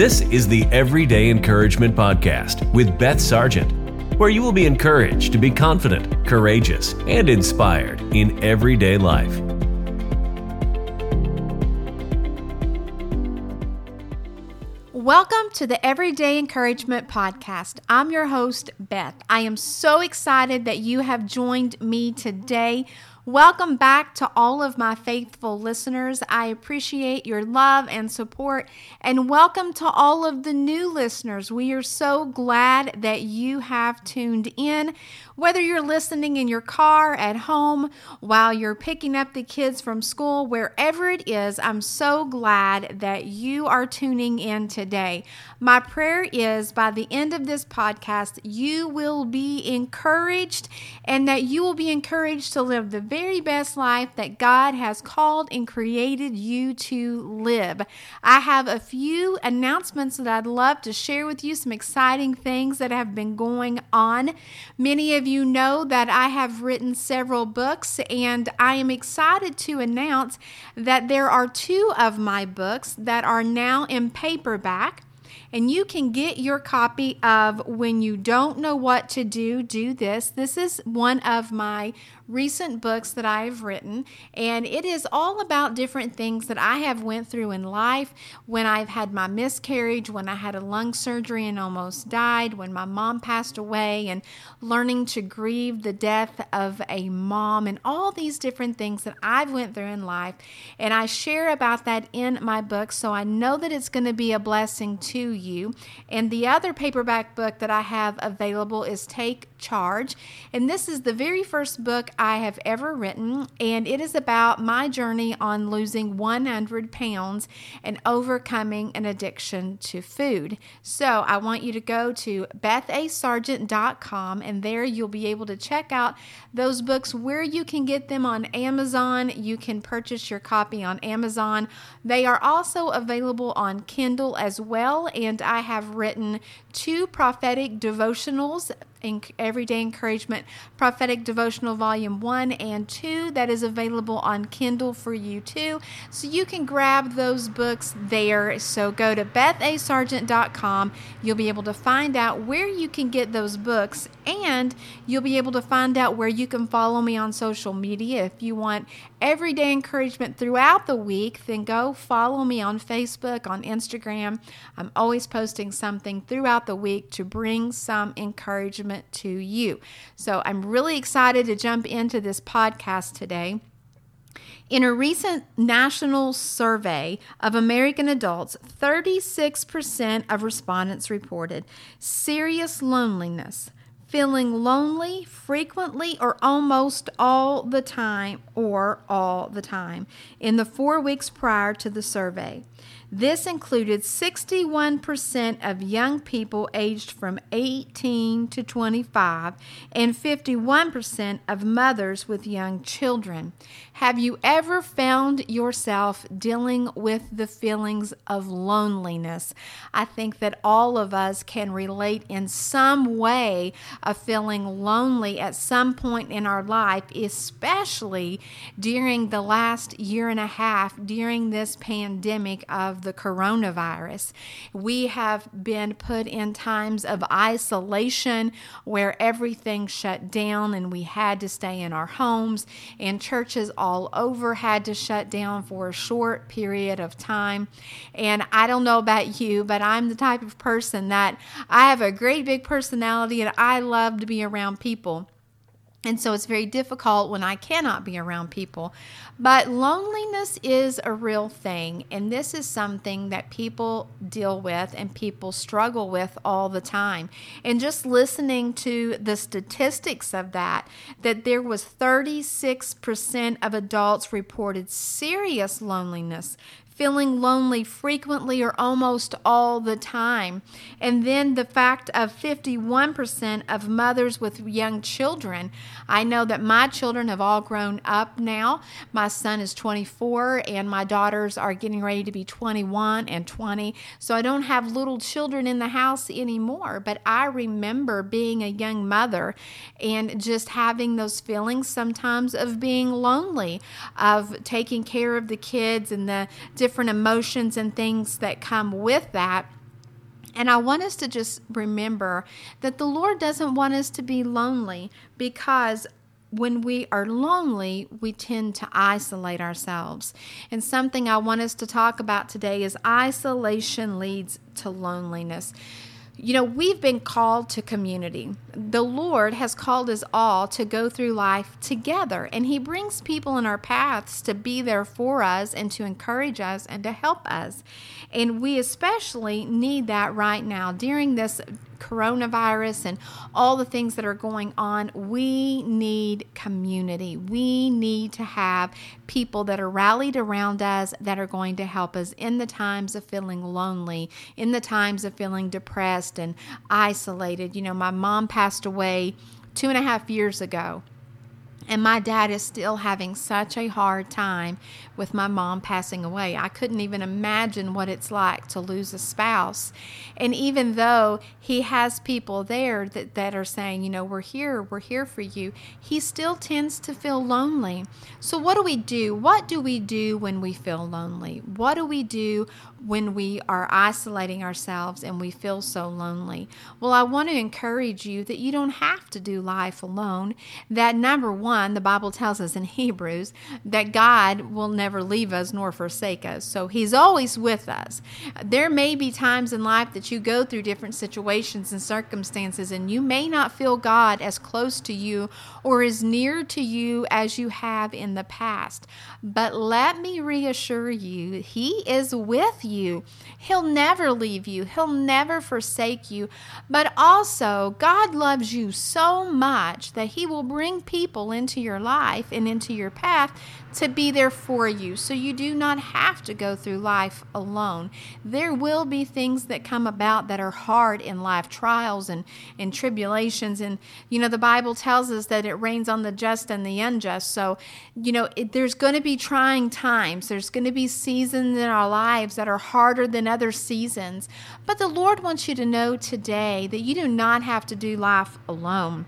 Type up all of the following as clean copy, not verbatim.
This is the Everyday Encouragement Podcast with Beth Sargent, where you will be encouraged to be confident, courageous, and inspired in everyday life. Welcome to the Everyday Encouragement Podcast. I'm your host, Beth. I am so excited that you have joined me today. Welcome back to all of my faithful listeners. I appreciate your love and support, and welcome to all of the new listeners. We are so glad that you have tuned in. Whether you're listening in your car, at home, while you're picking up the kids from school, wherever it is, I'm so glad that you are tuning in today. My prayer is by the end of this podcast, you will be encouraged, and that you will be encouraged to live the very best life that God has called and created you to live. I have a few announcements that I'd love to share with you, some exciting things that have been going on. Many of you know that I have written several books, and I am excited to announce that there are two of my books that are now in paperback. And you can get your copy of When You Don't Know What to Do, Do This. This is one of my recent books that I've written, and it is all about different things that I have went through in life, when I've had my miscarriage, when I had a lung surgery and almost died, when my mom passed away, and learning to grieve the death of a mom, and all these different things that I've went through in life, and I share about that in my book, so I know that it's going to be a blessing to you. And the other paperback book that I have available is Take Charge. And this is the very first book I have ever written. And it is about my journey on losing 100 pounds and overcoming an addiction to food. So I want you to go to bethasargent.com, and there you'll be able to check out those books where you can get them on Amazon. You can purchase your copy on Amazon. They are also available on Kindle as well. And I have written two prophetic devotionals, Everyday Encouragement Prophetic Devotional Volume 1 and 2, that is available on Kindle for you too. So you can grab those books there. So go to bethasargent.com. You'll be able to find out where you can get those books, and you'll be able to find out where you can follow me on social media. If you want everyday encouragement throughout the week, then go follow me on Facebook, on Instagram. I'm always posting something throughout the week to bring some encouragement to you. So I'm really excited to jump into this podcast today. In a recent national survey of American adults, 36% of respondents reported serious loneliness, feeling lonely frequently or almost all the time in the 4 weeks prior to the survey. This included 61% of young people aged from 18 to 25 and 51% of mothers with young children. Have you ever found yourself dealing with the feelings of loneliness? I think that all of us can relate in some way of feeling lonely at some point in our life, especially during the last year and a half, during this pandemic of the coronavirus. We have been put in times of isolation where everything shut down and we had to stay in our homes, and churches all over had to shut down for a short period of time. And I don't know about you, but I'm the type of person that I have a great big personality and I love to be around people. And so it's very difficult when I cannot be around people. But loneliness is a real thing. And this is something that people deal with and people struggle with all the time. And just listening to the statistics of that there was 36% of adults reported serious loneliness, feeling lonely frequently or almost all the time. And then the fact of 51% of mothers with young children. I know that my children have all grown up now. My son is 24 and my daughters are getting ready to be 21 and 20. So I don't have little children in the house anymore. But I remember being a young mother and just having those feelings sometimes of being lonely, of taking care of the kids and the different emotions and things that come with that. And I want us to just remember that the Lord doesn't want us to be lonely, because when we are lonely, we tend to isolate ourselves. And something I want us to talk about today is isolation leads to loneliness. You know, we've been called to community. The Lord has called us all to go through life together, and He brings people in our paths to be there for us and to encourage us and to help us. And we especially need that right now during this coronavirus and all the things that are going on. We need community. We need to have people that are rallied around us that are going to help us in the times of feeling lonely, in the times of feeling depressed and isolated. You know, my mom passed away 2.5 years ago, and my dad is still having such a hard time with my mom passing away. I couldn't even imagine what it's like to lose a spouse. And even though he has people there that are saying, you know, we're here for you, he still tends to feel lonely. So what do we do? What do we do when we feel lonely? What do we do when we are isolating ourselves and we feel so lonely? Well, I want to encourage you that you don't have to do life alone. That number one, the Bible tells us in Hebrews that God will never leave us nor forsake us. So He's always with us. There may be times in life that you go through different situations and circumstances, and you may not feel God as close to you or as near to you as you have in the past. But let me reassure you, He is with you. He'll never leave you. He'll never forsake you. But also, God loves you so much that He will bring people into your life and into your path to be there for you. So you do not have to go through life alone. There will be things that come about that are hard in life, trials and tribulations. And, you know, the Bible tells us that it rains on the just and the unjust. So, you know, there's going to be trying times. There's going to be seasons in our lives that are harder than other seasons. But the Lord wants you to know today that you do not have to do life alone.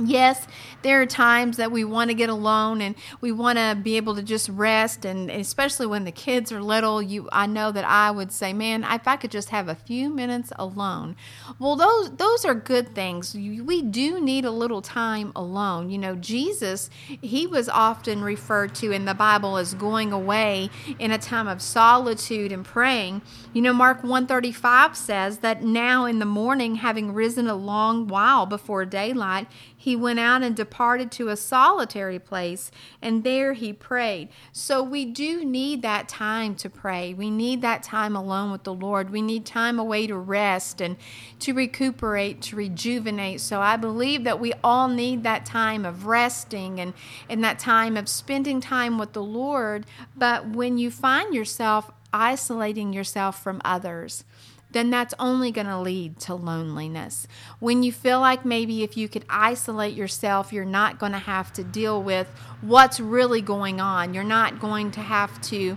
Yes, there are times that we want to get alone and we want to be able to just rest, and especially when the kids are little, I know that I would say, man, if I could just have a few minutes alone. Well, those are good things. We do need a little time alone. You know, Jesus, He was often referred to in the Bible as going away in a time of solitude and praying. You know, Mark 1:35 says that now in the morning, having risen a long while before daylight, He went out and departed to a solitary place, and there He prayed. So we do need that time to pray. We need that time alone with the Lord. We need time away to rest and to recuperate, to rejuvenate. So I believe that we all need that time of resting and that time of spending time with the Lord. But when you find yourself isolating yourself from others, then that's only going to lead to loneliness. When you feel like maybe if you could isolate yourself, you're not going to have to deal with what's really going on. You're not going to have to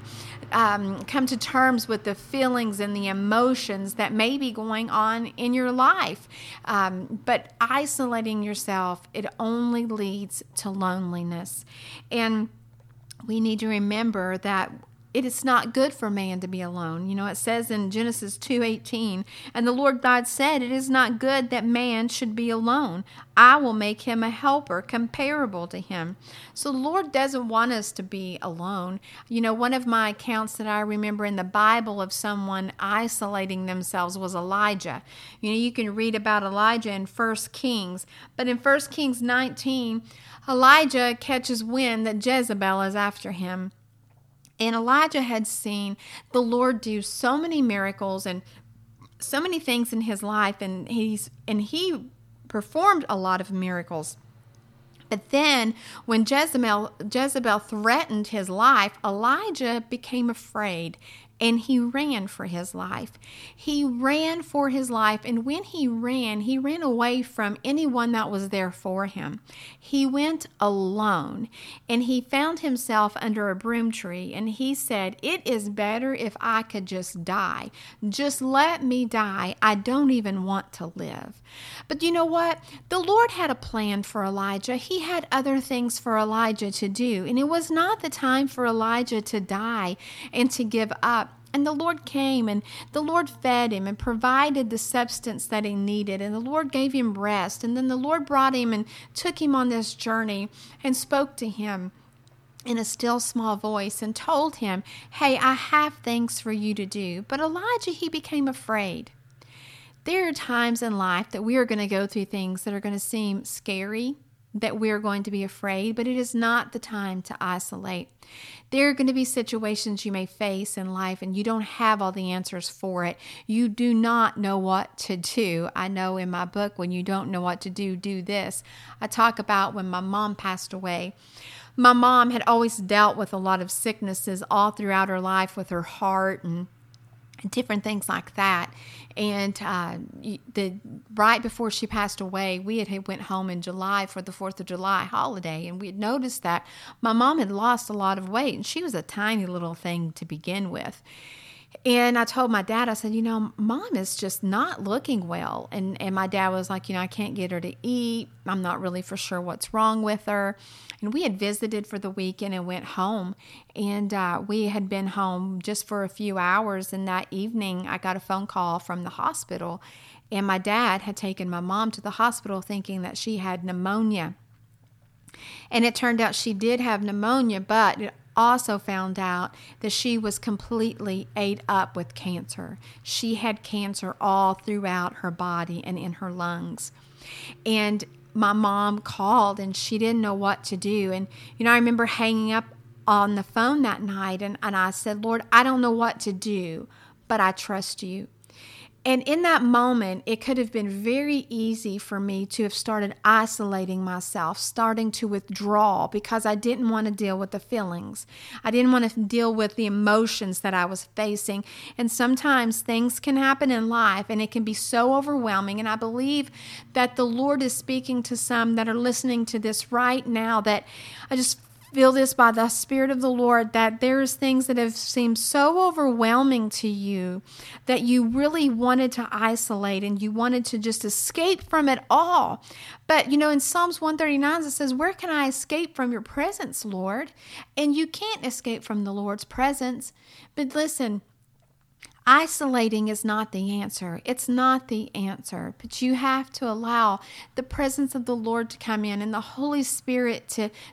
come to terms with the feelings and the emotions that may be going on in your life. But isolating yourself, it only leads to loneliness. And we need to remember that it is not good for man to be alone. You know, it says in Genesis 2:18, and the Lord God said, it is not good that man should be alone. I will make him a helper comparable to him. So the Lord doesn't want us to be alone. You know, one of my accounts that I remember in the Bible of someone isolating themselves was Elijah. You know, you can read about Elijah in 1 Kings. But in 1 Kings 19, Elijah catches wind that Jezebel is after him. And Elijah had seen the Lord do so many miracles and so many things in his life, and he performed a lot of miracles. But then when Jezebel threatened his life, Elijah became afraid, and he ran for his life. He ran for his life, and when he ran away from anyone that was there for him. He went alone, and he found himself under a broom tree, and he said, it is better if I could just die. Just let me die. I don't even want to live. But you know what? The Lord had a plan for Elijah. He had other things for Elijah to do, and it was not the time for Elijah to die and to give up. And the Lord came, and the Lord fed him and provided the substance that he needed. And the Lord gave him rest. And then the Lord brought him and took him on this journey and spoke to him in a still small voice and told him, "Hey, I have things for you to do." But Elijah, he became afraid. There are times in life that we are going to go through things that are going to seem scary, that we're going to be afraid, but it is not the time to isolate. There are going to be situations you may face in life and you don't have all the answers for it. You do not know what to do. I know in my book, When You Don't Know What to Do, Do This, I talk about when my mom passed away. My mom had always dealt with a lot of sicknesses all throughout her life with her heart and different things like that. And right before she passed away, we had went home in July for the 4th of July holiday, and we had noticed that my mom had lost a lot of weight, and she was a tiny little thing to begin with. And I told my dad, I said, "You know, Mom is just not looking well." And my dad was like, "You know, I can't get her to eat. I'm not really for sure what's wrong with her." And we had visited for the weekend and went home. And we had been home just for a few hours. And that evening, I got a phone call from the hospital. And my dad had taken my mom to the hospital thinking that she had pneumonia. And it turned out she did have pneumonia, but it also found out that she was completely ate up with cancer. She had cancer all throughout her body and in her lungs. And my mom called and she didn't know what to do. And, you know, I remember hanging up on the phone that night and I said, "Lord, I don't know what to do, but I trust you." And in that moment, it could have been very easy for me to have started isolating myself, starting to withdraw because I didn't want to deal with the feelings. I didn't want to deal with the emotions that I was facing. And sometimes things can happen in life and it can be so overwhelming. And I believe that the Lord is speaking to some that are listening to this right now, that I just feel this by the Spirit of the Lord, that there's things that have seemed so overwhelming to you that you really wanted to isolate and you wanted to just escape from it all. But, you know, in Psalms 139, it says, "Where can I escape from your presence, Lord?" And you can't escape from the Lord's presence. But listen, isolating is not the answer. It's not the answer, but you have to allow the presence of the Lord to come in and the Holy Spirit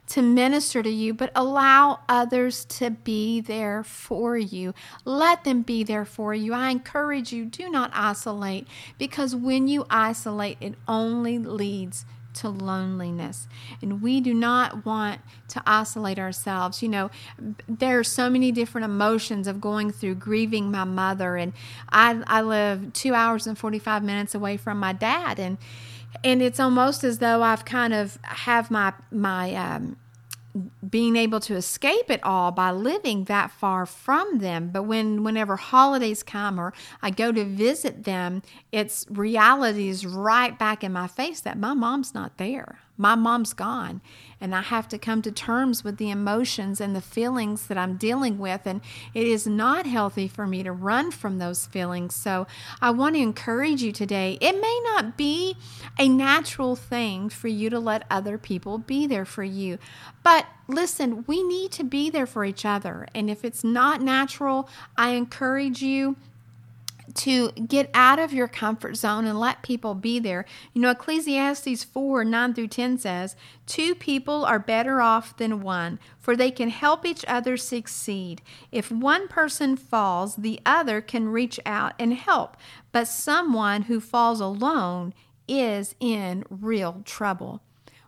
to minister to you, but allow others to be there for you. Let them be there for you. I encourage you, do not isolate, because when you isolate, it only leads to loneliness. And we do not want to isolate ourselves. You know, there are so many different emotions of going through grieving my mother. And I live 2 hours and 45 minutes away from my dad. And it's almost as though I've kind of have my being able to escape it all by living that far from them. But whenever holidays come or I go to visit them, it's reality is right back in my face that my mom's not there. My mom's gone, and I have to come to terms with the emotions and the feelings that I'm dealing with, and it is not healthy for me to run from those feelings. So I want to encourage you today. It may not be a natural thing for you to let other people be there for you, but listen, we need to be there for each other, and if it's not natural, I encourage you to get out of your comfort zone and let people be there. You know, Ecclesiastes 4:9-10 says, "Two people are better off than one, for they can help each other succeed. If one person falls, the other can reach out and help. But someone who falls alone is in real trouble."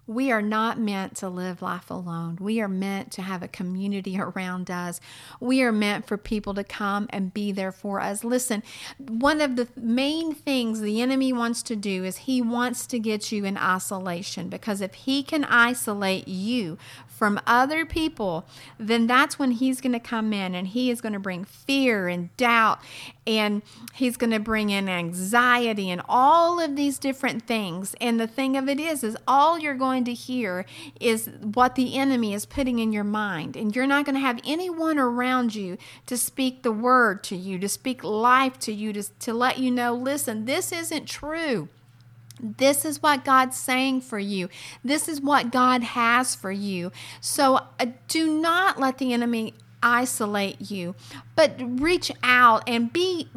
We are not meant to live life alone. We are meant to have a community around us. We are meant for people to come and be there for us. Listen, one of the main things the enemy wants to do is he wants to get you in isolation, because if he can isolate you from other people, then that's when he's going to come in and he is going to bring fear and doubt, and he's going to bring in anxiety and all of these different things. And the thing of it is all you're going to hear is what the enemy is putting in your mind, and you're not going to have anyone around you to speak the word to you, to speak life to you, to let you know, listen, this isn't true. This is what God's saying for you. This is what God has for you. So do not let the enemy isolate you, but reach out and be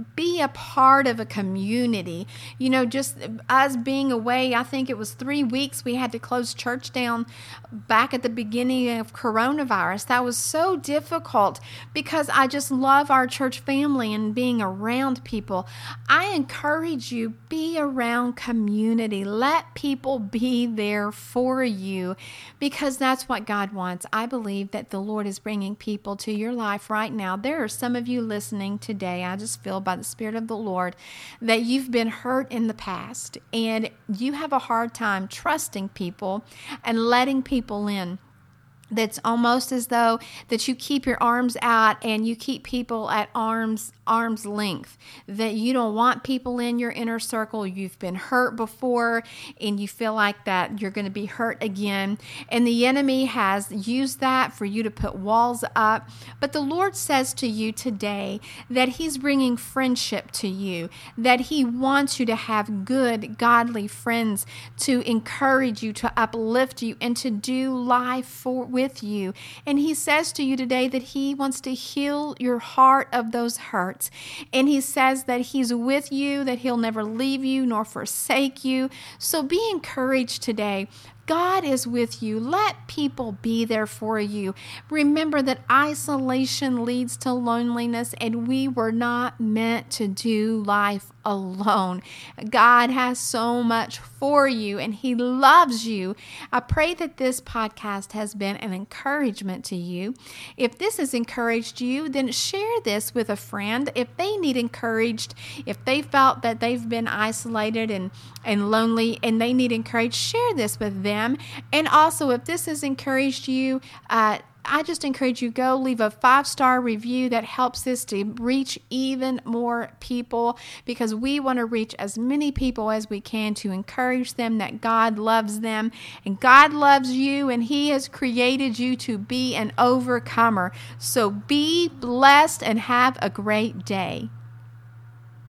a part of a community. You know, just us being away, I think it was 3 weeks we had to close church down back at the beginning of coronavirus. That was so difficult because I just love our church family and being around people. I encourage you, be around community. Let people be there for you because that's what God wants. I believe that the Lord is bringing people to your life right now. There are some of you listening today, I just feel by the Spirit of the Lord that you've been hurt in the past and you have a hard time trusting people and letting people in. That's almost as though that you keep your arms out and you keep people at arm's length, that you don't want people in your inner circle. You've been hurt before and you feel like that you're going to be hurt again. And the enemy has used that for you to put walls up. But the Lord says to you today that He's bringing friendship to you, that He wants you to have good, godly friends to encourage you, to uplift you, and to do life with you. And He says to you today that He wants to heal your heart of those hurts. And He says that He's with you, that He'll never leave you nor forsake you. So be encouraged today. God is with you. Let people be there for you. Remember that isolation leads to loneliness, and we were not meant to do life alone. God has so much for you, and He loves you. I pray that this podcast has been an encouragement to you. If this has encouraged you, then share this with a friend. If they need encouraged, if they felt that they've been isolated and lonely and they need encouraged, share this with them. And also, if this has encouraged you, I just encourage you, go leave a 5-star review. That helps this to reach even more people because we want to reach as many people as we can to encourage them that God loves them and God loves you and He has created you to be an overcomer. So be blessed and have a great day.